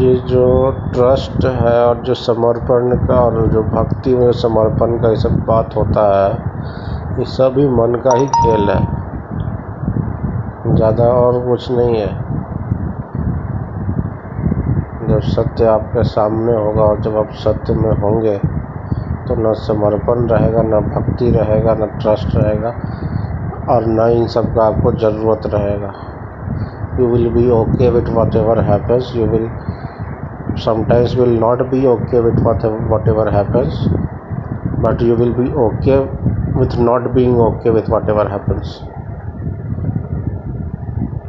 ये जो ट्रस्ट है और जो समर्पण का और जो भक्ति में समर्पण का ये सब बात होता है, ये सब ही मन का ही खेल है, ज़्यादा और कुछ नहीं है। जब सत्य आपके सामने होगा और जब आप सत्य में होंगे तो न समर्पण रहेगा, न भक्ति रहेगा, न ट्रस्ट रहेगा और न इन सब का आपको ज़रूरत रहेगा। You will be okay with whatever happens. You will sometimes will not be okay with whatever happens, but you will be okay with not being okay with whatever happens.